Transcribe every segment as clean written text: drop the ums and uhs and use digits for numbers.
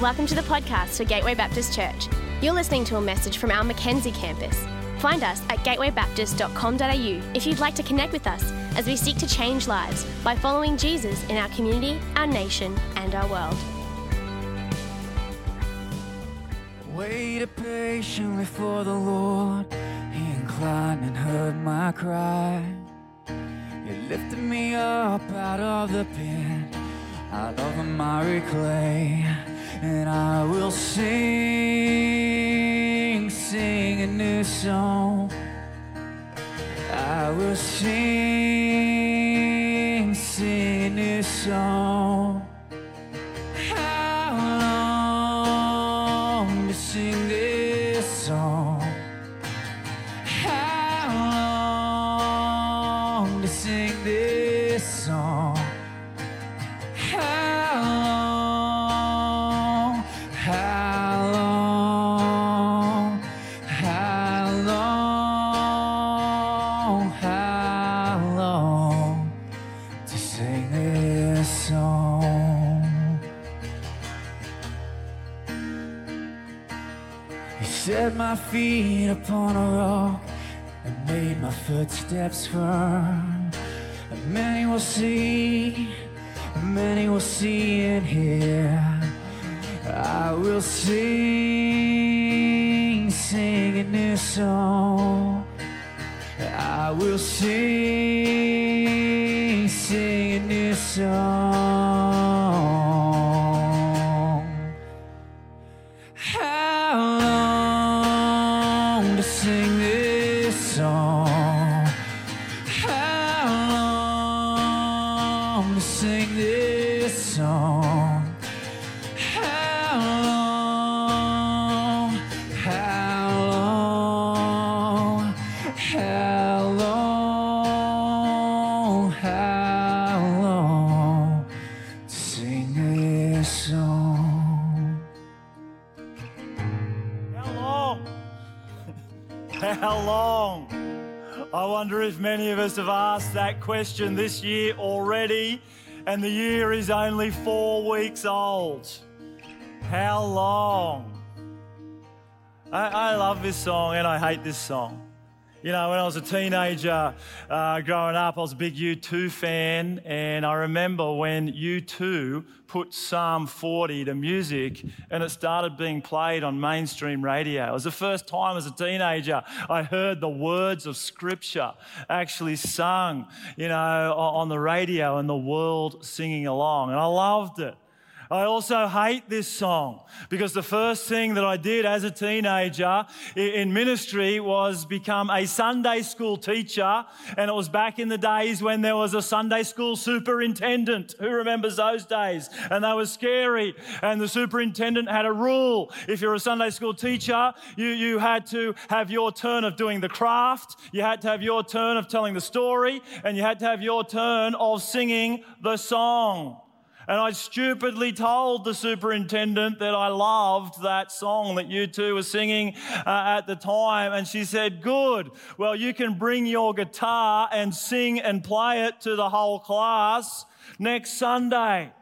Welcome to the podcast for Gateway Baptist Church. You're listening to a message from our Mackenzie campus. Find us at gatewaybaptist.com.au if you'd like to connect with us as we seek to change lives by following Jesus in our community, our nation, and our world. Waited patiently for the Lord, He inclined and heard my cry. He lifted me up out of the pit, out of the miry clay, and I will sing a new song. I will sing a new song. How long to sing this song? How long to sing this song? My feet upon a rock and made my footsteps firm. And many will see and hear. I will sing a new song. I will sing a new song. Many of us have asked that question this year already, and the year is only 4 weeks old. How long? I love this song and I hate this song. You know, when I was a teenager growing up, I was a big U2 fan, and I remember when U2 put Psalm 40 to music and it started being played on mainstream radio. It was the first time as a teenager I heard the words of Scripture actually sung, you know, on the radio and the world singing along, and I loved it. I also hate this song because the first thing that I did as a teenager in ministry was become a Sunday school teacher, and it was back in the days when there was a Sunday school superintendent. Who remembers those days? And they were scary, and the superintendent had a rule. If you're a Sunday school teacher, you had to have your turn of doing the craft, you had to have your turn of telling the story, and you had to have your turn of singing the song. And I stupidly told the superintendent that I loved that song that you two were singing at the time. And she said, good, well, you can bring your guitar and sing and play it to the whole class next Sunday.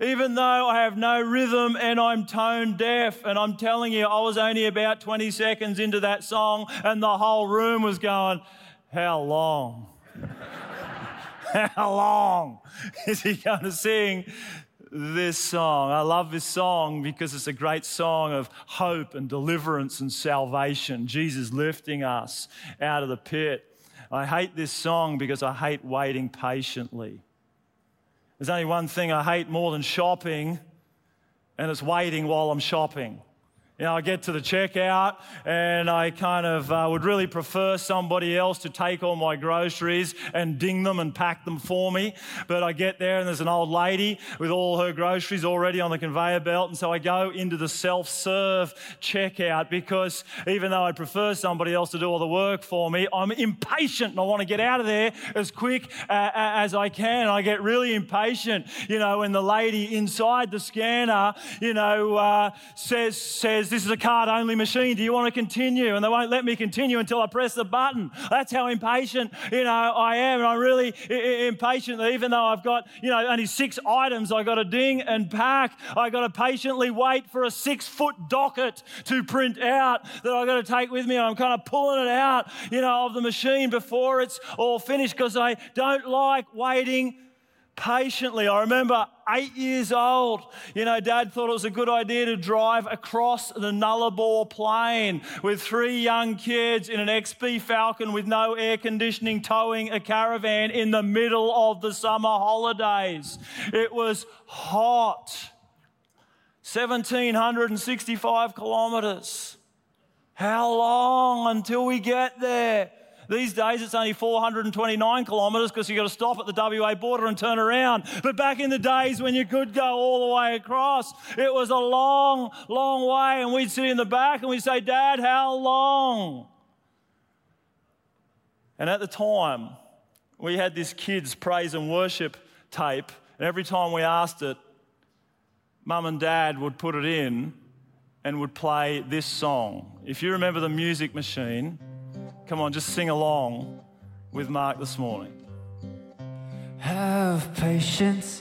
Even though I have no rhythm and I'm tone deaf, and I'm telling you, I was only about 20 seconds into that song and the whole room was going, how long? How long is he going to sing this song? I love this song because it's a great song of hope and deliverance and salvation, Jesus lifting us out of the pit. I hate this song because I hate waiting patiently. There's only one thing I hate more than shopping, and it's waiting while I'm shopping. You know, I get to the checkout and I kind of would really prefer somebody else to take all my groceries and ding them and pack them for me. But I get there and there's an old lady with all her groceries already on the conveyor belt. And so I go into the self-serve checkout because even though I prefer somebody else to do all the work for me, I'm impatient and I want to get out of there as quick as I can. I get really impatient, you know, when the lady inside the scanner, you know, says says, this is a card-only machine. Do you want to continue? And they won't let me continue until I press the button. That's how impatient, I am. And I'm really impatient that even though I've got, only 6 items I got to ding and pack, I got to patiently wait for a 6-foot docket to print out that I got to take with me. And I'm kind of pulling it out, of the machine before it's all finished because I don't like waiting patiently. I remember 8 years old, Dad thought it was a good idea to drive across the Nullarbor plain with 3 young kids in an XP Falcon with no air conditioning, towing a caravan in the middle of the summer holidays. It was hot, 1,765 kilometres. How long until we get there? These days, it's only 429 kilometres because you've got to stop at the WA border and turn around. But back in the days when you could go all the way across, it was a long, long way. And we'd sit in the back and we'd say, Dad, how long? And at the time, we had this kids' praise and worship tape. And every time we asked it, Mum and Dad would put it in and would play this song. If you remember the Music Machine... Come on, just sing along with Mark this morning. Have patience,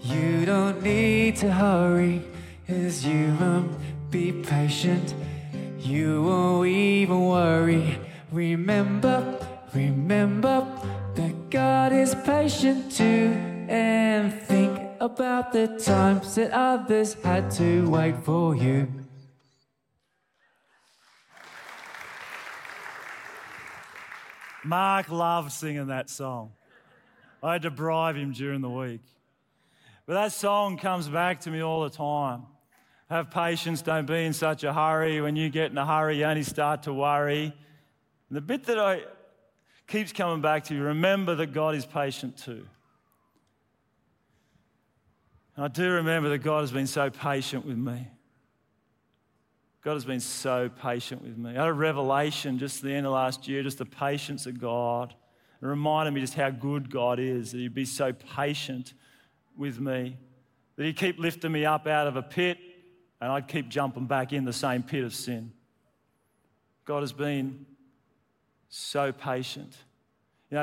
you don't need to hurry. It's human, be patient, you won't even worry. Remember that God is patient too. And think about the times that others had to wait for you. Mark loved singing that song. I had to bribe him during the week. But that song comes back to me all the time. Have patience, don't be in such a hurry. When you get in a hurry, you only start to worry. And the bit that I keeps coming back to, you, remember that God is patient too. And I do remember that God has been so patient with me. God has been so patient with me. I had a revelation just at the end of last year, just the patience of God. It reminded me just how good God is, that he'd be so patient with me, that he'd keep lifting me up out of a pit and I'd keep jumping back in the same pit of sin. God has been so patient.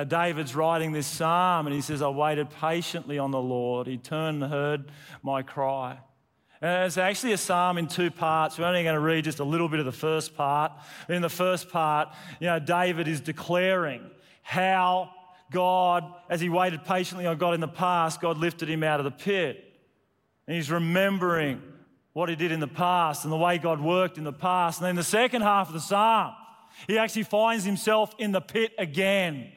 David's writing this psalm and he says, I waited patiently on the Lord. He turned and heard my cry. And it's actually a psalm in 2 parts. We're only going to read just a little bit of the first part. In the first part, David is declaring how God, as he waited patiently on God in the past, God lifted him out of the pit. And he's remembering what he did in the past and the way God worked in the past. And then the second half of the psalm, he actually finds himself in the pit again.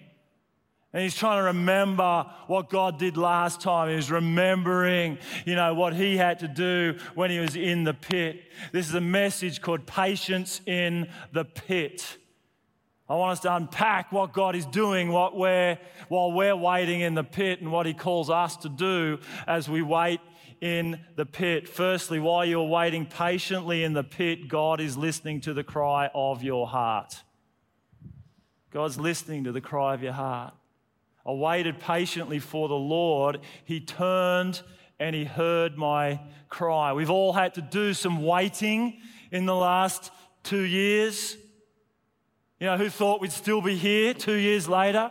And he's trying to remember what God did last time. He was remembering, what he had to do when he was in the pit. This is a message called Patience in the Pit. I want us to unpack what God is doing while we're waiting in the pit and what he calls us to do as we wait in the pit. Firstly, while you're waiting patiently in the pit, God is listening to the cry of your heart. God's listening to the cry of your heart. I waited patiently for the Lord. He turned and he heard my cry. We've all had to do some waiting in the last 2 years. Who thought we'd still be here 2 years later?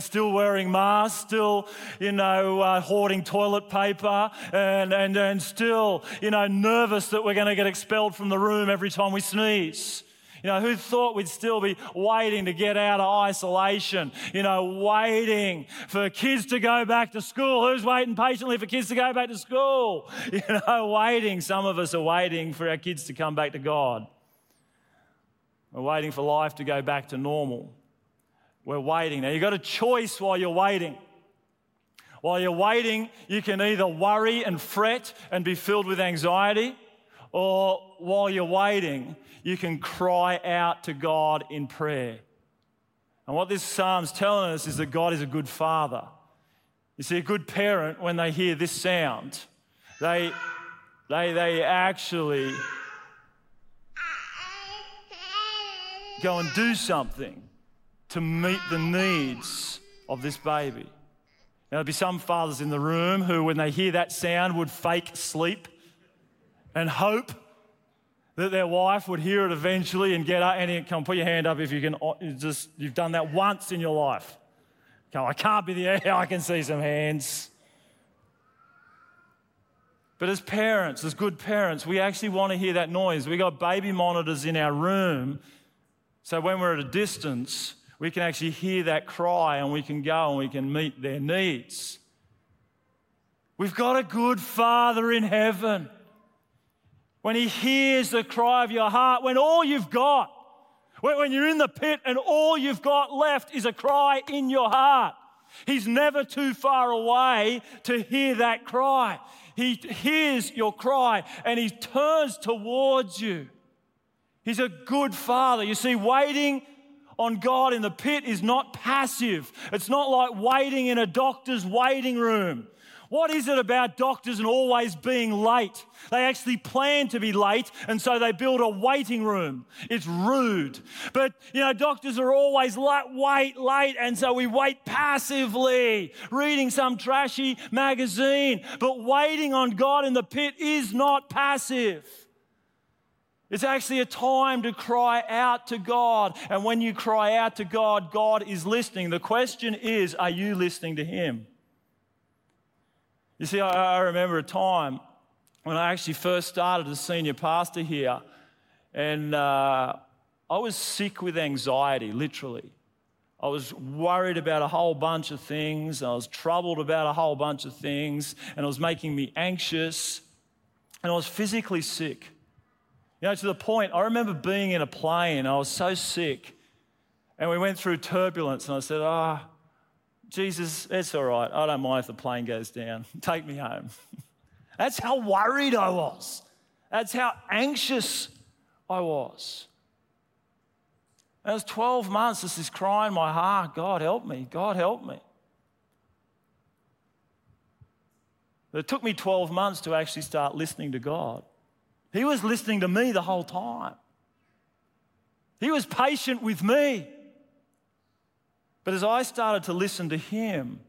Still wearing masks, still, hoarding toilet paper and still, nervous that we're going to get expelled from the room every time we sneeze. Who thought we'd still be waiting to get out of isolation? Waiting for kids to go back to school. Who's waiting patiently for kids to go back to school? Waiting. Some of us are waiting for our kids to come back to God. We're waiting for life to go back to normal. We're waiting. Now, you've got a choice while you're waiting. While you're waiting, you can either worry and fret and be filled with anxiety, or while you're waiting, you can cry out to God in prayer. And what this psalm's telling us is that God is a good father. You see, a good parent, when they hear this sound, they actually go and do something to meet the needs of this baby. Now, there'll be some fathers in the room who, when they hear that sound, would fake sleep. and hope that their wife would hear it eventually and get up. And come, put your hand up if you can. Just, you've done that once in your life. Come, I can't be the air. I can see some hands. But as parents, as good parents, we actually want to hear that noise. We got baby monitors in our room, so when we're at a distance, we can actually hear that cry and we can go and we can meet their needs. We've got a good Father in heaven. When he hears the cry of your heart, when all you've got, when you're in the pit and all you've got left is a cry in your heart, he's never too far away to hear that cry. He hears your cry and he turns towards you. He's a good Father. You see, waiting on God in the pit is not passive. It's not like waiting in a doctor's waiting room. What is it about doctors and always being late? They actually plan to be late, and so they build a waiting room. It's rude. But, you know, doctors are always late, and so we wait passively, reading some trashy magazine. But waiting on God in the pit is not passive. It's actually a time to cry out to God. And when you cry out to God, God is listening. The question is, are you listening to him? You see, I remember a time when I actually first started as senior pastor here, and I was sick with anxiety, literally. I was worried about a whole bunch of things. I was troubled about a whole bunch of things, and it was making me anxious, and I was physically sick. You know, to the point, I remember being in a plane. I was so sick, and we went through turbulence, and I said, Jesus, it's all right. I don't mind if the plane goes down. Take me home. That's how worried I was. That's how anxious I was. And it was 12 months, just this cry in my heart, God help me, God help me. But it took me 12 months to actually start listening to God. He was listening to me the whole time. He was patient with me. But as I started to listen to him,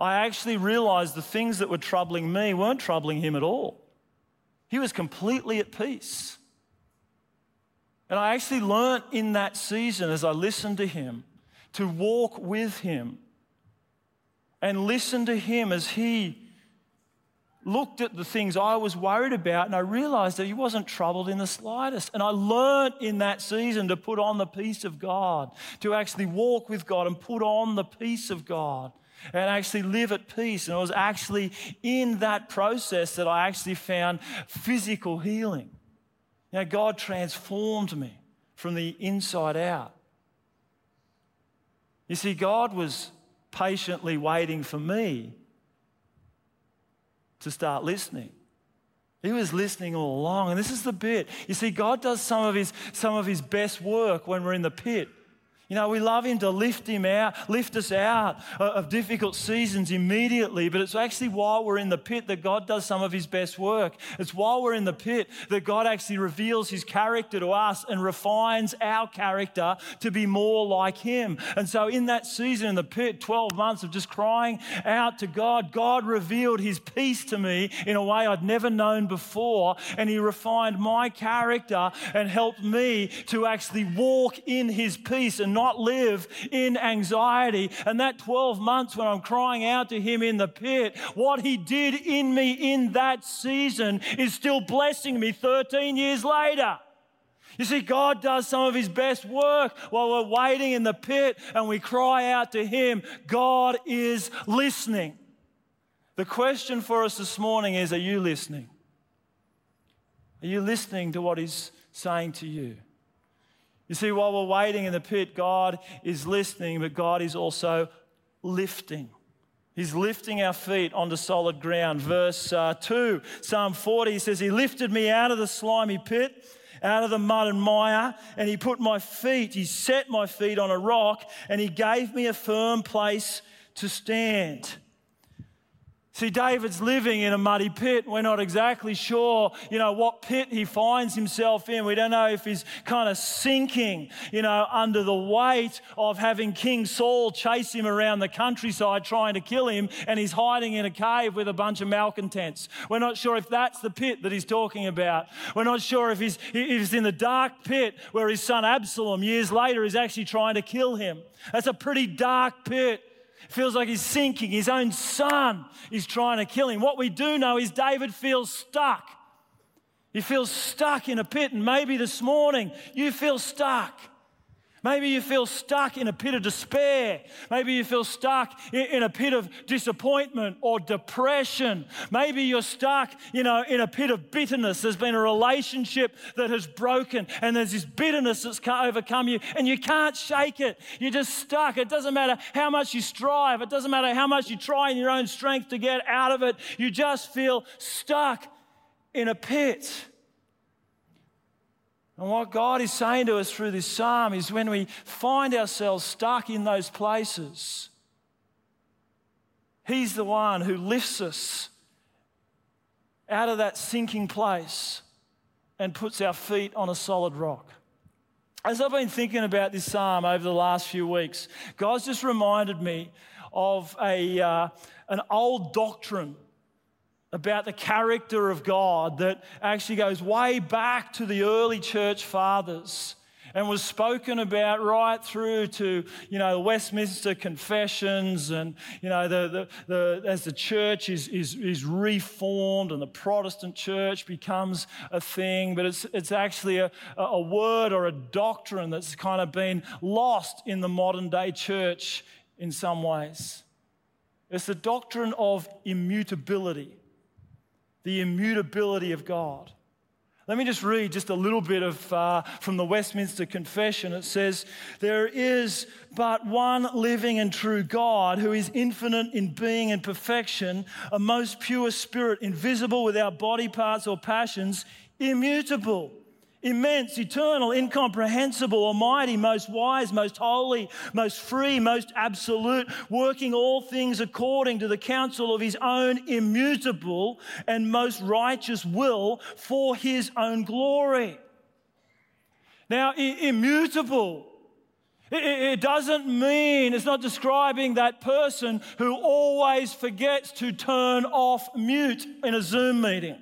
I actually realized the things that were troubling me weren't troubling him at all. He was completely at peace. And I actually learnt in that season, as I listened to him, to walk with him and listen to him as he looked at the things I was worried about, and I realized that he wasn't troubled in the slightest. And I learned in that season to put on the peace of God, to actually walk with God and put on the peace of God and actually live at peace. And it was actually in that process that I actually found physical healing. You know, God transformed me from the inside out. You see, God was patiently waiting for me to start listening. He was listening all along, and this is the bit. You see, God does some of his best work when we're in the pit. You know, we love him to lift us out of difficult seasons immediately, but it's actually while we're in the pit that God does some of his best work. It's while we're in the pit that God actually reveals his character to us and refines our character to be more like him. And so in that season in the pit, 12 months of just crying out to God, God revealed his peace to me in a way I'd never known before, and he refined my character and helped me to actually walk in his peace and not live in anxiety. And that 12 months when I'm crying out to him in the pit, what he did in me in that season is still blessing me 13 years later. You see, God does some of his best work while we're waiting in the pit and we cry out to him. God is listening. The question for us this morning is, are you listening? Are you listening to what he's saying to you? You see, while we're waiting in the pit, God is listening, but God is also lifting. He's lifting our feet onto solid ground. Verse 2, Psalm 40 says, he lifted me out of the slimy pit, out of the mud and mire, and he set my feet on a rock, and he gave me a firm place to stand. See, David's living in a muddy pit. We're not exactly sure, what pit he finds himself in. We don't know if he's kind of sinking, under the weight of having King Saul chase him around the countryside trying to kill him, and he's hiding in a cave with a bunch of malcontents. We're not sure if that's the pit that he's talking about. We're not sure if he's in the dark pit where his son Absalom, years later, is actually trying to kill him. That's a pretty dark pit. Feels like he's sinking. His own son is trying to kill him. What we do know is David feels stuck. He feels stuck in a pit, and maybe this morning you feel stuck. Maybe you feel stuck in a pit of despair. Maybe you feel stuck in a pit of disappointment or depression. Maybe you're stuck, in a pit of bitterness. There's been a relationship that has broken, and there's this bitterness that's overcome you, and you can't shake it. You're just stuck. It doesn't matter how much you strive. It doesn't matter how much you try in your own strength to get out of it. You just feel stuck in a pit. And what God is saying to us through this psalm is when we find ourselves stuck in those places, He's the one who lifts us out of that sinking place and puts our feet on a solid rock. As I've been thinking about this psalm over the last few weeks, God's just reminded me of an old doctrine about the character of God that actually goes way back to the early church fathers and was spoken about right through to, the Westminster Confessions and, as the church is reformed and the Protestant church becomes a thing, but it's actually a word or a doctrine that's kind of been lost in the modern day church in some ways. It's the doctrine of immutability. The immutability of God. Let me just read just a little bit of from the Westminster Confession. It says, "There is but one living and true God who is infinite in being and perfection, a most pure spirit, invisible without body parts or passions, immutable, immense, eternal, incomprehensible, almighty, most wise, most holy, most free, most absolute, working all things according to the counsel of His own immutable and most righteous will for His own glory." Now, immutable, it doesn't mean, it's not describing that person who always forgets to turn off mute in a Zoom meeting.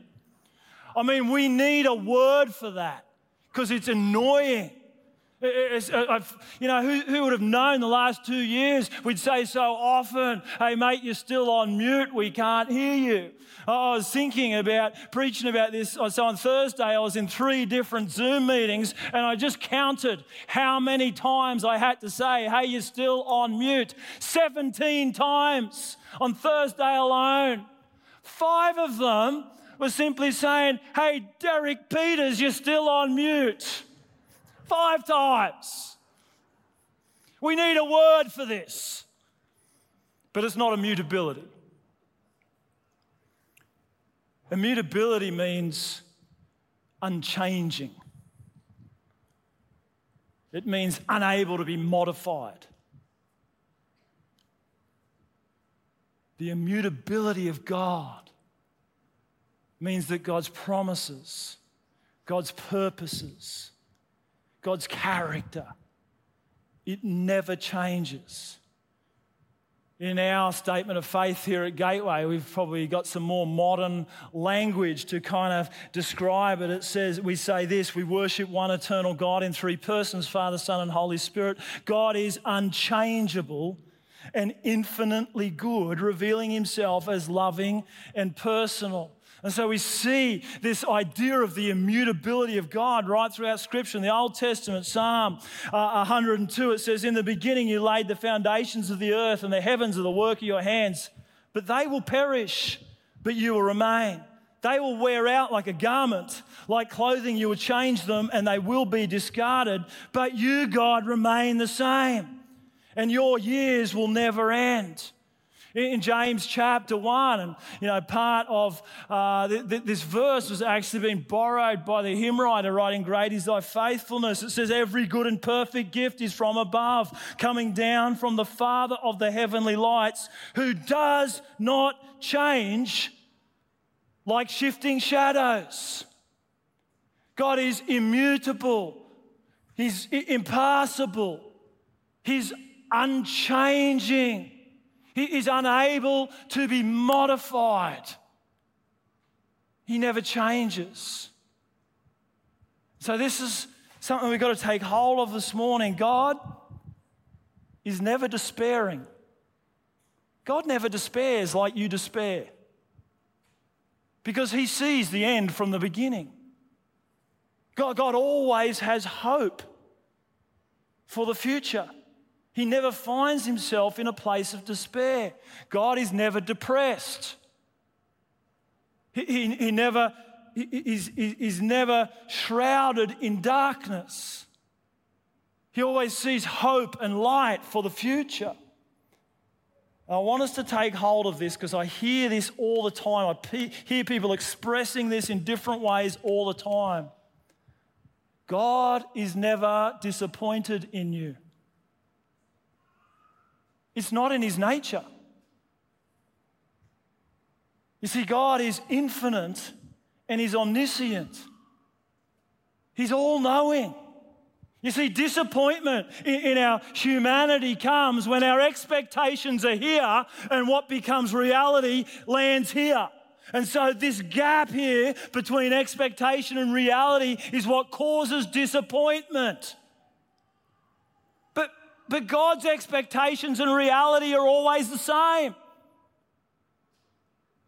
I mean, we need a word for that because it's annoying. Who would have known the last 2 years we'd say so often, "Hey, mate, you're still on mute. We can't hear you." I was thinking about preaching about this. So on Thursday, I was in 3 different Zoom meetings, and I just counted how many times I had to say, "Hey, you're still on mute." 17 times on Thursday alone. 5 of them was simply saying, "Hey, Derek Peters, you're still on mute." 5 times. We need a word for this. But it's not immutability. Immutability means unchanging. It means unable to be modified. The immutability of God means that God's promises, God's purposes, God's character, it never changes. In our statement of faith here at Gateway, we've probably got some more modern language to kind of describe it. It says, we say this, "We worship one eternal God in 3 persons, Father, Son, and Holy Spirit. God is unchangeable and infinitely good, revealing Himself as loving and personal." And so we see this idea of the immutability of God right throughout Scripture. In the Old Testament, Psalm 102, it says, "In the beginning you laid the foundations of the earth, and the heavens are the work of your hands. But they will perish, but you will remain. They will wear out like a garment, like clothing you will change them, and they will be discarded. But you, God, remain the same, and your years will never end." in James chapter 1. And, you know, part of this verse was actually being borrowed by the hymn writer writing, "Great is thy faithfulness." It says, "Every good and perfect gift is from above, coming down from the Father of the heavenly lights, who does not change like shifting shadows." God is immutable. He's impassible. He's unchanging. He is unable to be modified. He never changes. So this is something we've got to take hold of this morning. God is never despairing. God never despairs like you despair, because he sees the end from the beginning. God always has hope for the future. He never finds himself in a place of despair. God is never depressed. He is never shrouded in darkness. He always sees hope and light for the future. I want us to take hold of this, because I hear this all the time. I hear people expressing this in different ways all the time. God is never disappointed in you. It's not in his nature. You see, God is infinite and he's omniscient. He's all-knowing. You see, disappointment in our humanity comes when our expectations are here and what becomes reality lands here. And so this gap here between expectation and reality is what causes disappointment. But God's expectations and reality are always the same,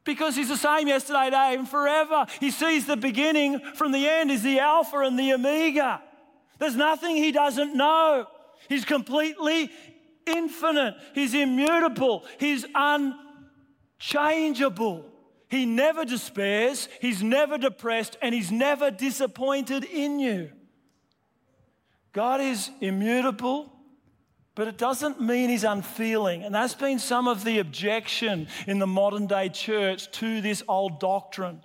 because he's the same yesterday, today, and forever. He sees the beginning from the end. He's the Alpha and the Omega. There's nothing he doesn't know. He's completely infinite. He's immutable. He's unchangeable. He never despairs, he's never depressed, and he's never disappointed in you. God is immutable, but it doesn't mean he's unfeeling. And that's been some of the objection in the modern day church to this old doctrine.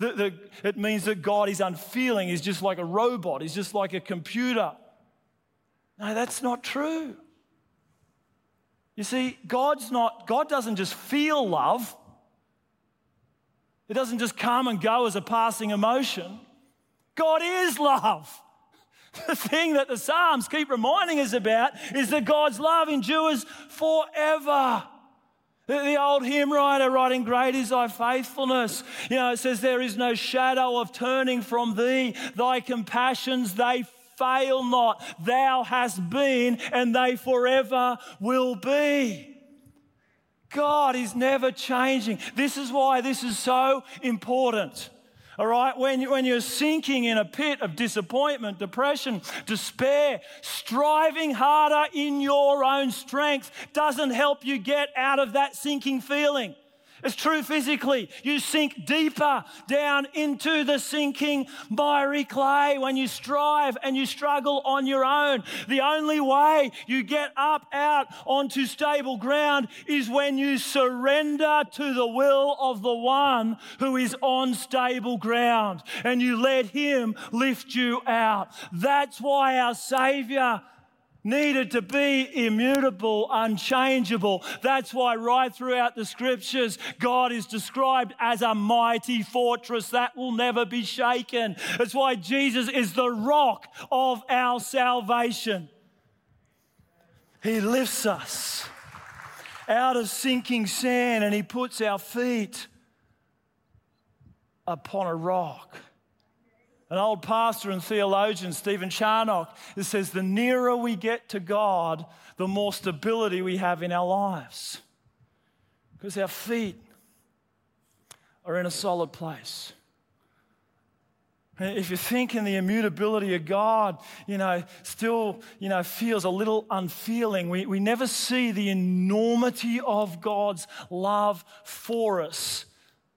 It means that God is unfeeling, he's just like a robot, he's just like a computer. No, that's not true. You see, God doesn't just feel love. It doesn't just come and go as a passing emotion. God is love. The thing that the Psalms keep reminding us about is that God's love endures forever. The old hymn writer writing, "Great is thy faithfulness." You know, it says, "There is no shadow of turning from thee. Thy compassions, they fail not. Thou hast been, and they forever will be." God is never changing. This is why this is so important. All right? When you're sinking in a pit of disappointment, depression, despair, striving harder in your own strength doesn't help you get out of that sinking feeling. It's true physically. You sink deeper down into the sinking miry clay when you strive and you struggle on your own. The only way you get up out onto stable ground is when you surrender to the will of the one who is on stable ground, and you let him lift you out. That's why our Saviour needed to be immutable, unchangeable. That's why right throughout the Scriptures, God is described as a mighty fortress that will never be shaken. That's why Jesus is the rock of our salvation. He lifts us out of sinking sand, and he puts our feet upon a rock. An old pastor and theologian, Stephen Charnock, says, "The nearer we get to God, the more stability we have in our lives, because our feet are in a solid place." If you're thinking the immutability of God, you know, still, you know, feels a little unfeeling, we never see the enormity of God's love for us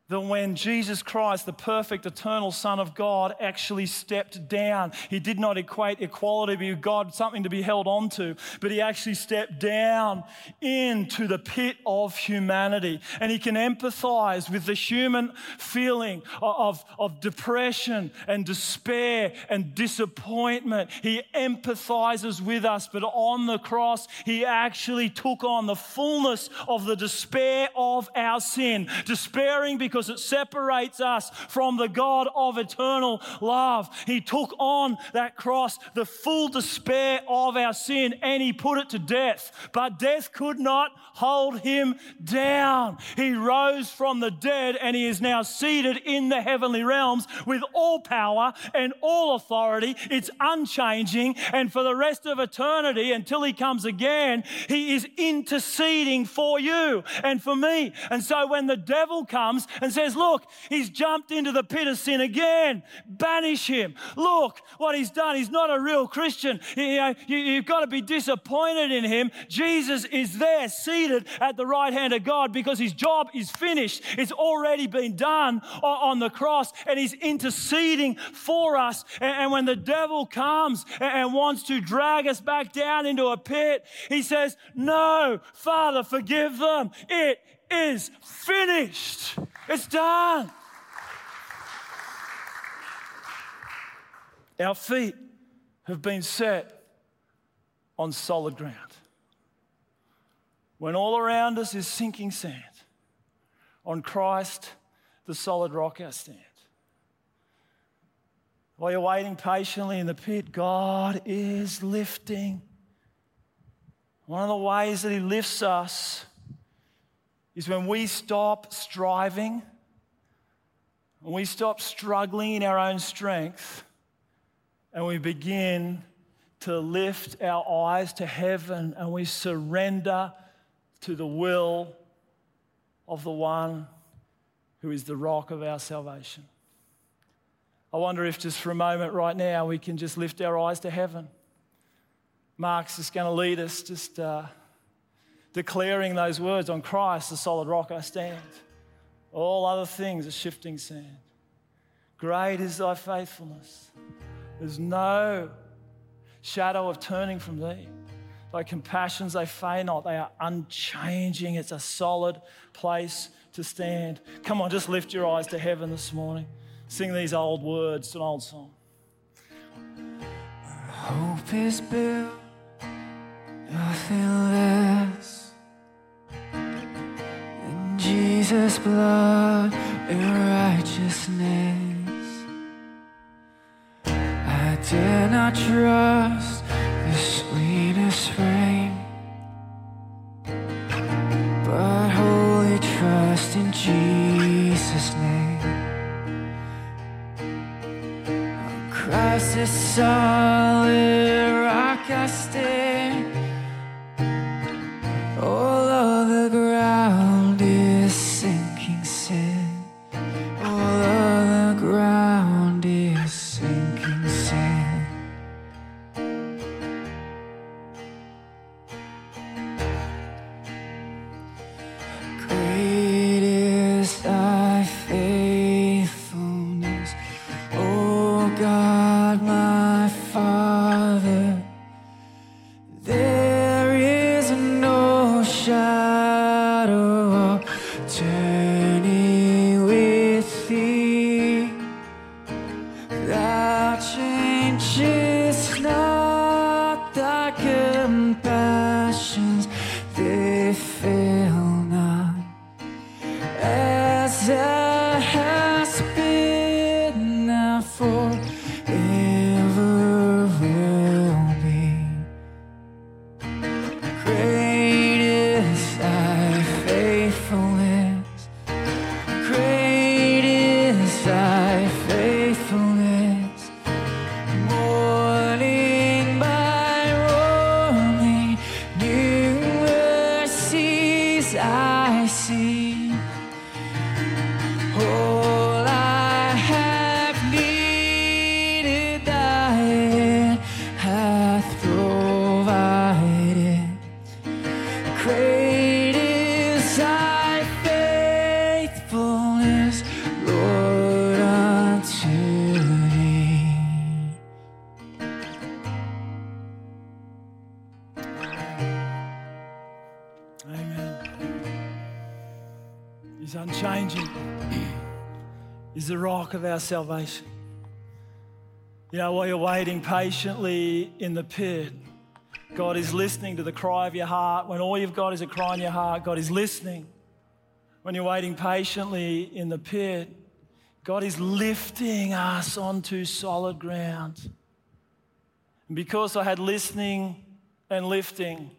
that when Jesus Christ, the perfect, eternal Son of God, actually stepped down, he did not equate equality with God, something to be held on to, but he actually stepped down into the pit of humanity. And he can empathize with the human feeling of depression and despair and disappointment. He empathizes with us, but on the cross, he actually took on the fullness of the despair of our sin, despairing because it separates us from the God of eternal love. He took on that cross the full despair of our sin and he put it to death. But death could not hold him down. He rose from the dead and he is now seated in the heavenly realms with all power and all authority. It's unchanging, and for the rest of eternity until he comes again, he is interceding for you and for me. And so when the devil comes and says, look, he's jumped into the pit of sin again, banish him. Look what he's done. He's not a real Christian. You've got to be disappointed in him. Jesus is there seated at the right hand of God because his job is finished. It's already been done on the cross and he's interceding for us. And when the devil comes and wants to drag us back down into a pit, he says, no, Father, forgive them. It is finished. It's done. Our feet have been set on solid ground. When all around us is sinking sand, on Christ, the solid rock, our stand. While you're waiting patiently in the pit, God is lifting. One of the ways that he lifts us is when we stop striving, when we stop struggling in our own strength, and we begin to lift our eyes to heaven and we surrender to the will of the one who is the rock of our salvation. I wonder if just for a moment right now we can just lift our eyes to heaven. Mark's just going to lead us just declaring those words, on Christ, the solid rock I stand. All other things are shifting sand. Great is thy faithfulness. There's no shadow of turning from thee. Thy compassions, they fail not. They are unchanging. It's a solid place to stand. Come on, just lift your eyes to heaven this morning. Sing these old words to an old song. Our hope is built, nothing less. Jesus' blood and righteousness. I dare not trust the sweetest frame, but wholly trust in Jesus' name. On Christ's solid rock I stand. All of the ground is sinking sand. All of the ground is sinking sand. Great is thy faithfulness, O God, my Father. faithfulness, Lord, unto thee. Amen. He's unchanging. He's the rock of our salvation. You know, while you're waiting patiently in the pit, God is listening to the cry of your heart. When all you've got is a cry in your heart, God is listening. When you're waiting patiently in the pit, God is lifting us onto solid ground. And because I had listening and lifting,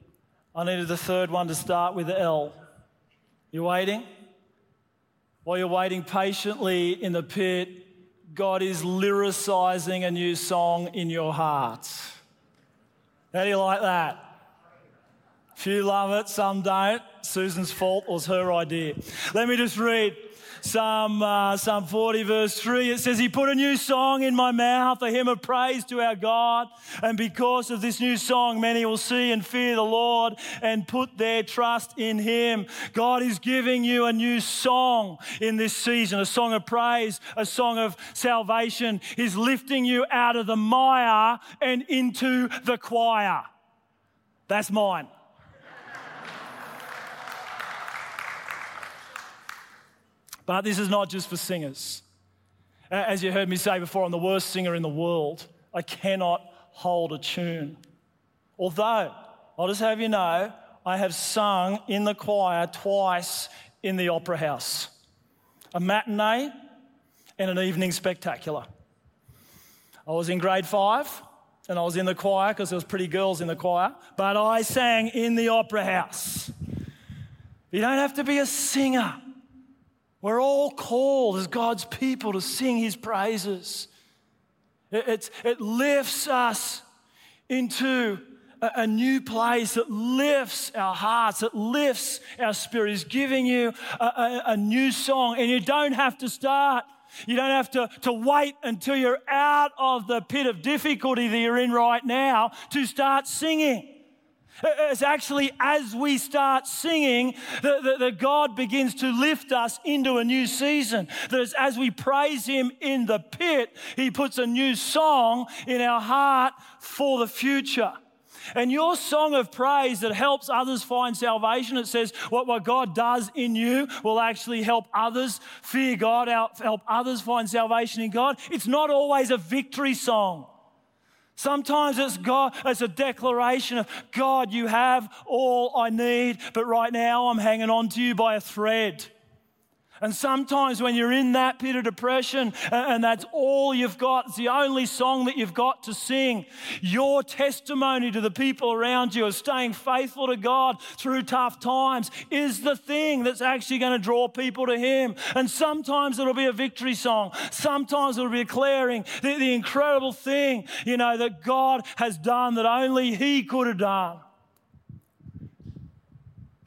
I needed the third one to start with the L. You waiting? While you're waiting patiently in the pit, God is lyricizing a new song in your heart. How do you like that? Few love it, some don't. Susan's fault was her idea. Let me just read Psalm 40, verse 3. It says, He put a new song in my mouth, a hymn of praise to our God. And because of this new song, many will see and fear the Lord and put their trust in Him. God is giving you a new song in this season, a song of praise, a song of salvation. He's lifting you out of the mire and into the choir. That's mine. But this is not just for singers. As you heard me say before, I'm the worst singer in the world. I cannot hold a tune. Although, I'll just have you know, I have sung in the choir twice in the Opera House. A matinee and an evening spectacular. I was in grade 5 and I was in the choir because there was pretty girls in the choir, but I sang in the Opera House. You don't have to be a singer. We're all called as God's people to sing His praises. It lifts us into a new place. It lifts our hearts. It lifts our spirit. He's giving you a new song, and you don't have to start. You don't have to wait until you're out of the pit of difficulty that you're in right now to start singing. It's actually as we start singing that God begins to lift us into a new season. That it's as we praise Him in the pit, He puts a new song in our heart for the future. And your song of praise that helps others find salvation, it says what God does in you will actually help others fear God, help others find salvation in God. It's not always a victory song. Sometimes it's God, it's a declaration of, God, you have all I need, but right now I'm hanging on to you by a thread. And sometimes when you're in that pit of depression and that's all you've got, it's the only song that you've got to sing, your testimony to the people around you of staying faithful to God through tough times is the thing that's actually going to draw people to Him. And sometimes it'll be a victory song. Sometimes it'll be declaring the incredible thing, you know, that God has done that only He could have done.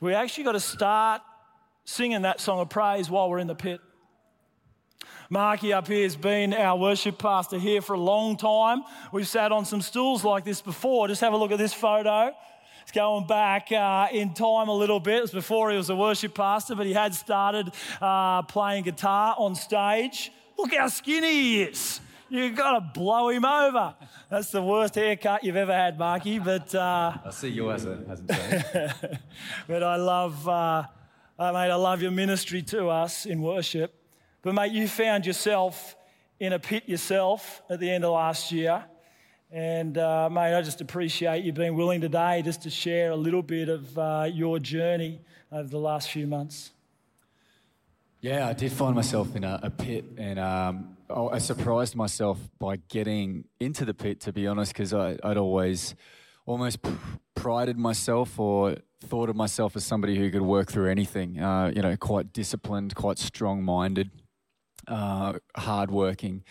We actually got to start singing that song of praise while we're in the pit. Marky up here has been our worship pastor here for a long time. We've sat on some stools like this before. Just have a look at this photo. It's going back in time a little bit. It was before he was a worship pastor, but he had started playing guitar on stage. Look how skinny he is. You've got to blow him over. That's the worst haircut you've ever had, Marky. But I see yours hasn't changed. But I love... mate, I love your ministry to us in worship. But, mate, you found yourself in a pit yourself at the end of last year. And, mate, I just appreciate you being willing today just to share a little bit of your journey over the last few months. Yeah, I did find myself in a pit. And I surprised myself by getting into the pit, to be honest, because I'd always almost prided myself or thought of myself as somebody who could work through anything, quite disciplined, quite strong-minded, hard-working.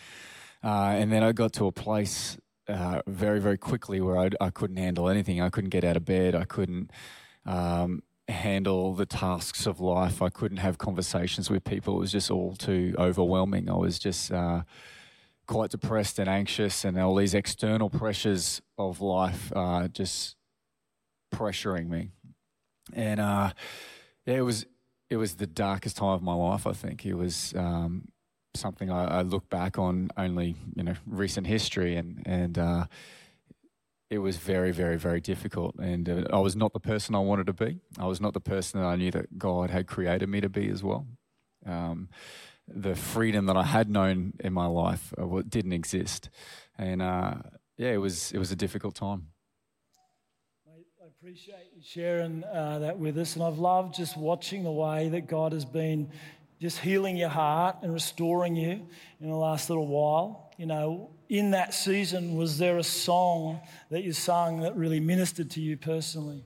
And then I got to a place very, very quickly where I couldn't handle anything. I couldn't get out of bed. I couldn't handle the tasks of life. I couldn't have conversations with people. It was just all too overwhelming. I was just quite depressed and anxious, and all these external pressures of life just pressuring me. And it was it was the darkest time of my life, I think. It was something I look back on only, recent history, and it was very, very, very difficult. And I was not the person I wanted to be. I was not the person that I knew that God had created me to be as well. The freedom that I had known in my life didn't exist. And it was a difficult time. I appreciate you sharing that with us. And I've loved just watching the way that God has been just healing your heart and restoring you in the last little while. In that season, was there a song that you sung that really ministered to you personally?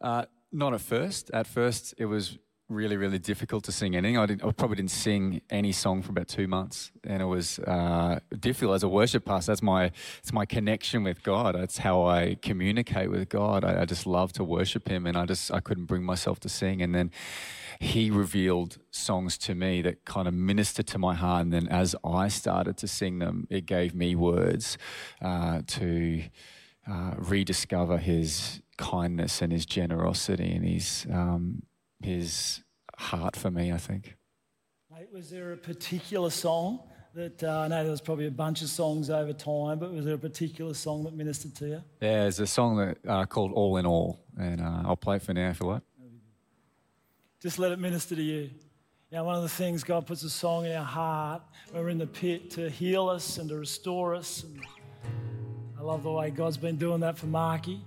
Not at first. At first, it was really, really difficult to sing anything. I probably didn't sing any song for about 2 months. And it was difficult as a worship pastor. It's my connection with God. That's how I communicate with God. I just love to worship him, and I couldn't bring myself to sing. And then he revealed songs to me that kind of ministered to my heart. And then as I started to sing them, it gave me words to rediscover his kindness and his generosity and his heart for me, I think. Mate, was there a particular song that, I know there was probably a bunch of songs over time, but was there a particular song that ministered to you? Yeah, there's a song that called All in All, and I'll play it for now if you like. Just let it minister to you. One of the things, God puts a song in our heart when we're in the pit to heal us and to restore us. And I love the way God's been doing that for Marky.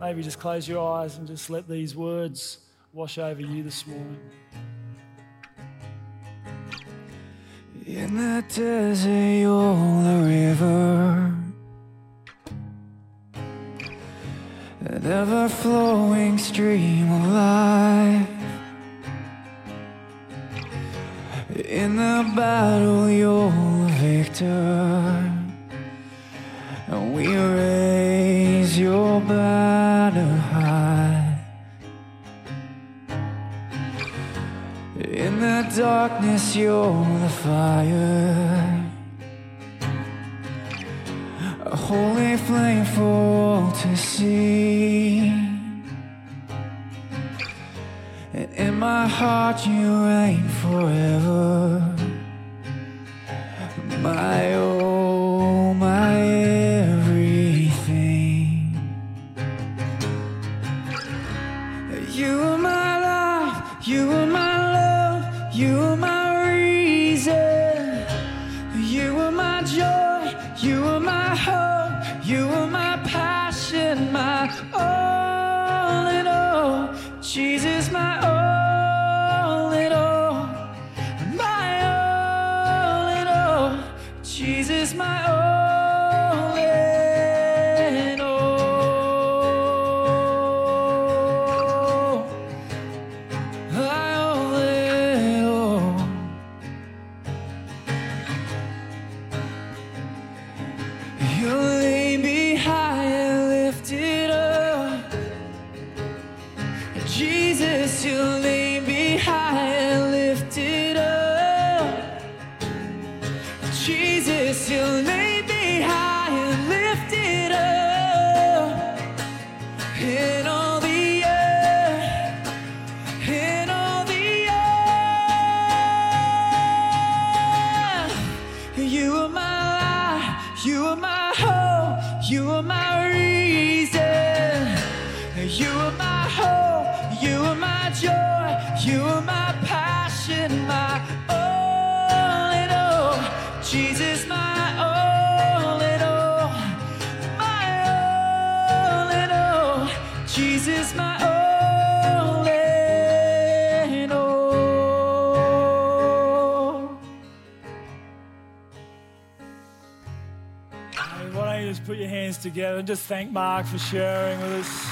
Maybe just close your eyes and just let these words wash over you this morning. In the desert, you're the river, an ever-flowing stream of life. In the battle, you're the victor, and we raise your banner high. In the darkness, you're the fire, a holy flame for all to see. And in my heart, you reign forever, my oh, my everything. You are my life, you are my you are my reason, you are my joy, you are my hope, you are my passion, my all in all, Jesus, my all in all, my all in all, Jesus, my all in all. Together and just thank Mark for sharing with us.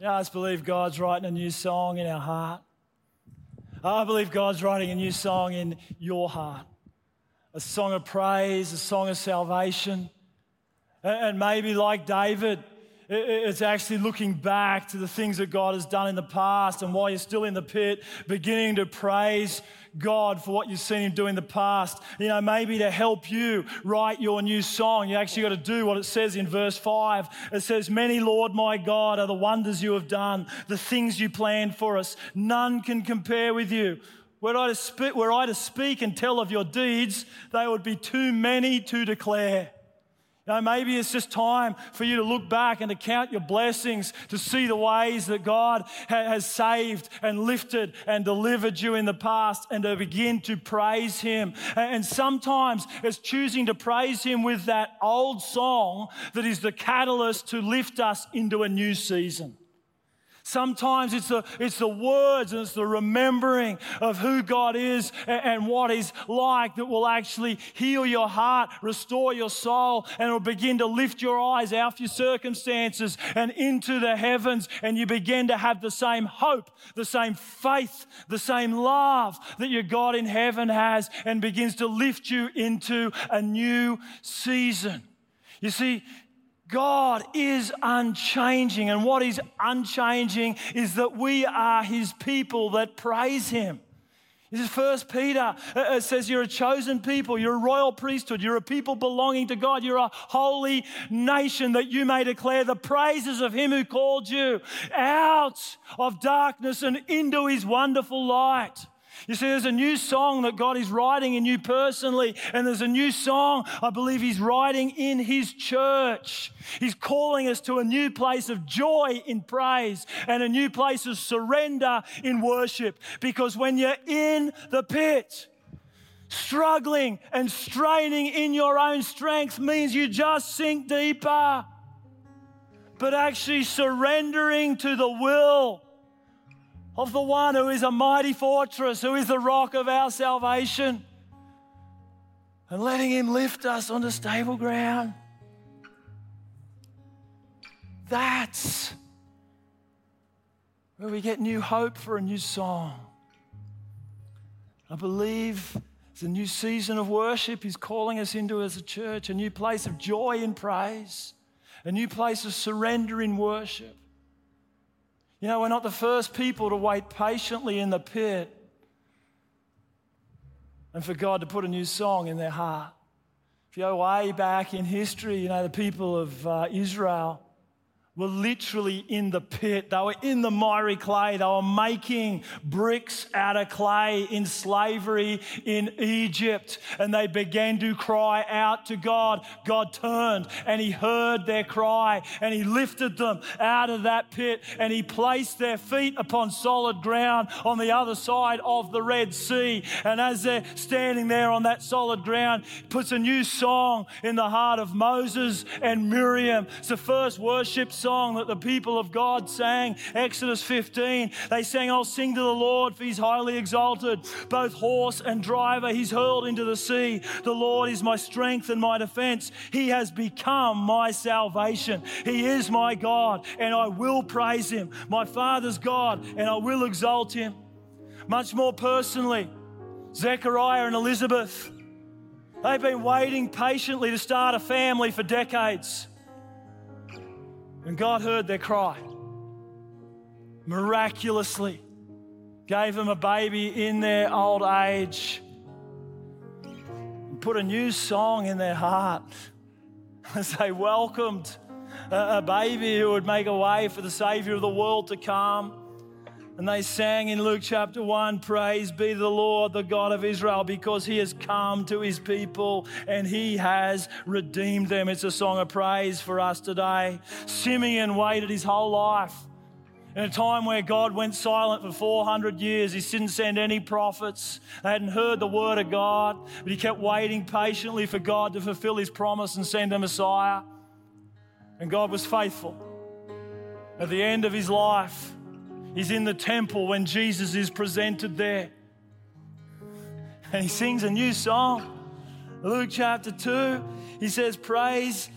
I just believe God's writing a new song in our heart. I believe God's writing a new song in your heart, a song of praise, a song of salvation. And maybe like David, It's actually looking back to the things that God has done in the past, and while you're still in the pit, beginning to praise God for what you've seen Him do in the past. You know, maybe to help you write your new song, you actually got to do what it says in verse 5. It says, "Many, Lord my God, are the wonders you have done, the things you planned for us. None can compare with you. Were I to speak and tell of your deeds, they would be too many to declare." You know, maybe it's just time for you to look back and to count your blessings, to see the ways that God has saved and lifted and delivered you in the past, and to begin to praise Him. And sometimes it's choosing to praise Him with that old song that is the catalyst to lift us into a new season. Sometimes it's the words and it's the remembering of who God is and what He's like that will actually heal your heart, restore your soul, and it will begin to lift your eyes out your circumstances and into the heavens, and you begin to have the same hope, the same faith, the same love that your God in heaven has, and begins to lift you into a new season. You see, God is unchanging, and what is unchanging is that we are His people that praise Him. This is 1 Peter. It says you're a chosen people, you're a royal priesthood, you're a people belonging to God, you're a holy nation, that you may declare the praises of Him who called you out of darkness and into His wonderful light. You see, there's a new song that God is writing in you personally, and there's a new song I believe He's writing in His church. He's calling us to a new place of joy in praise and a new place of surrender in worship, because when you're in the pit, struggling and straining in your own strength means you just sink deeper. But actually surrendering to the will of the One who is a mighty fortress, who is the rock of our salvation, and letting Him lift us onto stable ground. That's where we get new hope for a new song. I believe it's a new season of worship He's calling us into as a church, a new place of joy in praise, a new place of surrender in worship. You know, we're not the first people to wait patiently in the pit and for God to put a new song in their heart. If you go way back in history, you know, the people of Israel were literally in the pit. They were in the miry clay. They were making bricks out of clay in slavery in Egypt. And they began to cry out to God. God turned and He heard their cry, and He lifted them out of that pit, and He placed their feet upon solid ground on the other side of the Red Sea. And as they're standing there on that solid ground, He puts a new song in the heart of Moses and Miriam. It's the first worship song that the people of God sang, Exodus 15. They sang, "I'll sing to the Lord, for He's highly exalted. Both horse and driver He's hurled into the sea. The Lord is my strength and my defense. He has become my salvation. He is my God, and I will praise Him. My Father's God, and I will exalt Him." Much more personally, Zechariah and Elizabeth, they've been waiting patiently to start a family for decades. And God heard their cry, miraculously gave them a baby in their old age, put a new song in their heart as they welcomed a baby who would make a way for the Savior of the world to come. And they sang in Luke chapter 1, "Praise be the Lord, the God of Israel, because He has come to His people and He has redeemed them." It's a song of praise for us today. Simeon waited his whole life. In a time where God went silent for 400 years, He didn't send any prophets. They hadn't heard the word of God, but he kept waiting patiently for God to fulfill His promise and send a Messiah. And God was faithful. At the end of his life, he's in the temple when Jesus is presented there. And he sings a new song. Luke chapter 2, he says, "Praise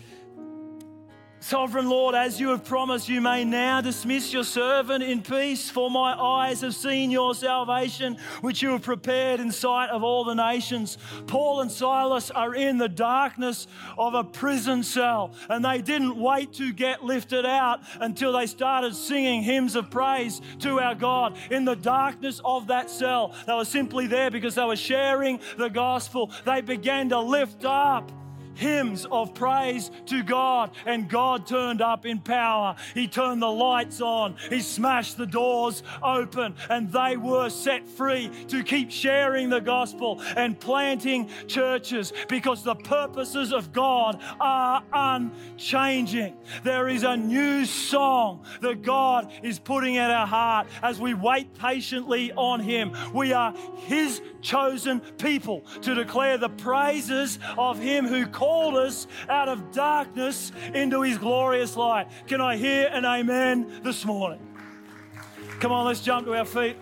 Sovereign Lord, as you have promised, you may now dismiss your servant in peace, for my eyes have seen your salvation, which you have prepared in sight of all the nations. Paul and Silas are in the darkness of a prison cell, and they didn't wait to get lifted out until they started singing hymns of praise to our God. In the darkness of that cell, they were simply there because they were sharing the gospel. They began to lift up hymns of praise to God, and God turned up in power. He turned the lights on. He smashed the doors open, and they were set free to keep sharing the gospel and planting churches, because the purposes of God are unchanging. There is a new song that God is putting in our heart as we wait patiently on Him. We are His chosen people to declare the praises of Him who called us out of darkness into His glorious light. Can I hear an amen this morning? Come on, let's jump to our feet.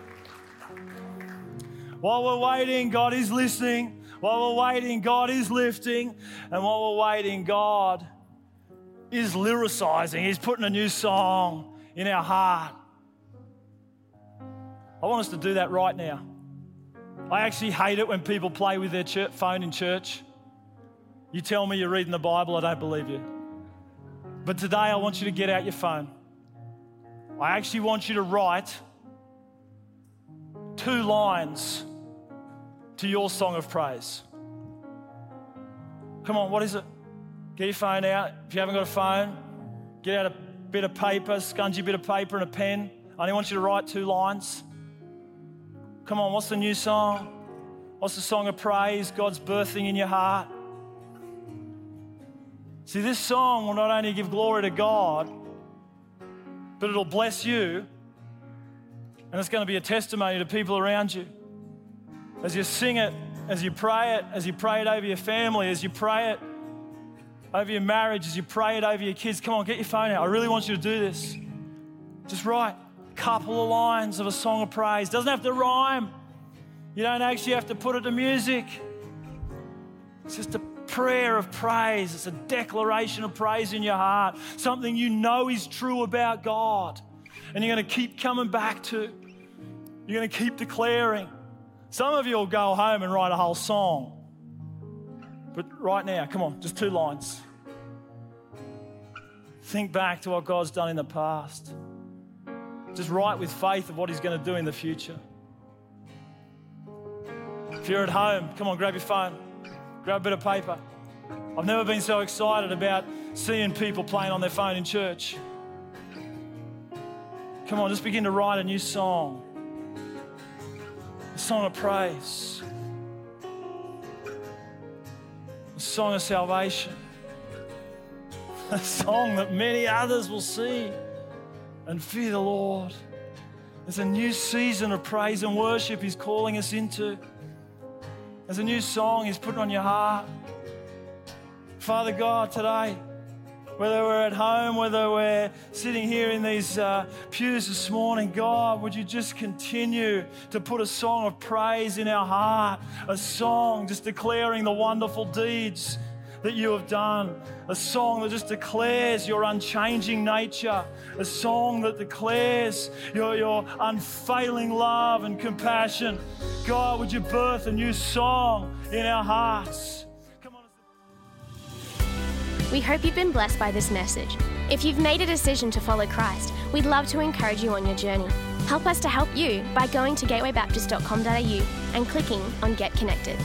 While we're waiting, God is listening. While we're waiting, God is lifting. And while we're waiting, God is lyricizing. He's putting a new song in our heart. I want us to do that right now. I actually hate it when people play with their phone in church. You tell me you're reading the Bible, I don't believe you. But today I want you to get out your phone. I actually want you to write 2 lines to your song of praise. Come on, what is it? Get your phone out. If you haven't got a phone, get out a bit of paper, scungy bit of paper and a pen. I only want you to write 2 lines. Come on, what's the new song? What's the song of praise God's birthing in your heart? See, this song will not only give glory to God, but it'll bless you, and it's going to be a testimony to people around you. As you sing it, as you pray it, as you pray it over your family, as you pray it over your marriage, as you pray it over your kids, come on, get your phone out. I really want you to do this. Just write a couple of lines of a song of praise. It doesn't have to rhyme. You don't actually have to put it to music. It's just a prayer of praise. It's a declaration of praise in your heart, something you know is true about God, and you're going to keep coming back to. You're going to keep declaring. Some of you will go home and write a whole song, but right now, come on, just 2 lines. Think back to what God's done in the past. Just write with faith of what He's going to do in the future. If you're at home, come on, grab your phone. Grab a bit of paper. I've never been so excited about seeing people playing on their phone in church. Come on, just begin to write a new song. A song of praise. A song of salvation. A song that many others will see and fear the Lord. There's a new season of praise and worship He's calling us into. There's a new song He's putting on your heart. Father God, today, whether we're at home, whether we're sitting here in these pews this morning, God, would you just continue to put a song of praise in our heart, a song just declaring the wonderful deeds that you have done, a song that just declares your unchanging nature, a song that declares your unfailing love and compassion. God, would you birth a new song in our hearts? Come on. We hope you've been blessed by this message. If you've made a decision to follow Christ, we'd love to encourage you on your journey. Help us to help you by going to gatewaybaptist.com.au and clicking on Get Connected.